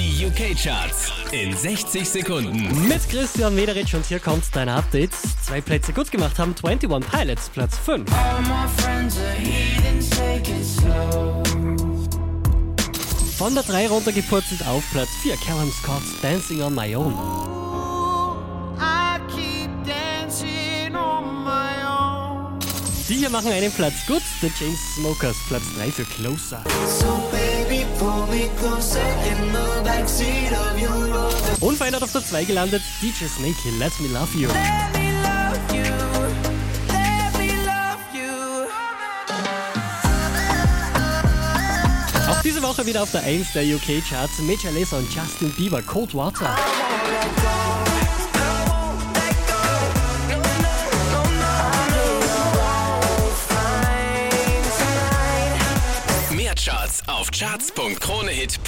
Die UK-Charts in 60 Sekunden. Mit Christian Mederitsch und hier kommt dein Update. 2 Plätze gut gemacht haben 21 Pilots, Platz 5. Von der 3 runtergepurzelt auf Platz 4. Callum Scott's Dancing on My Own. Die hier machen einen Platz gut. The Chainsmokers, Platz 3 für Closer. Unverändert auf der 2 gelandet, DJ Snake, Let Me Love You. Auch diese Woche wieder auf der 1 der UK-Charts, Major Lazer und Justin Bieber, Cold Water. Mehr Charts auf charts.kronehit.at.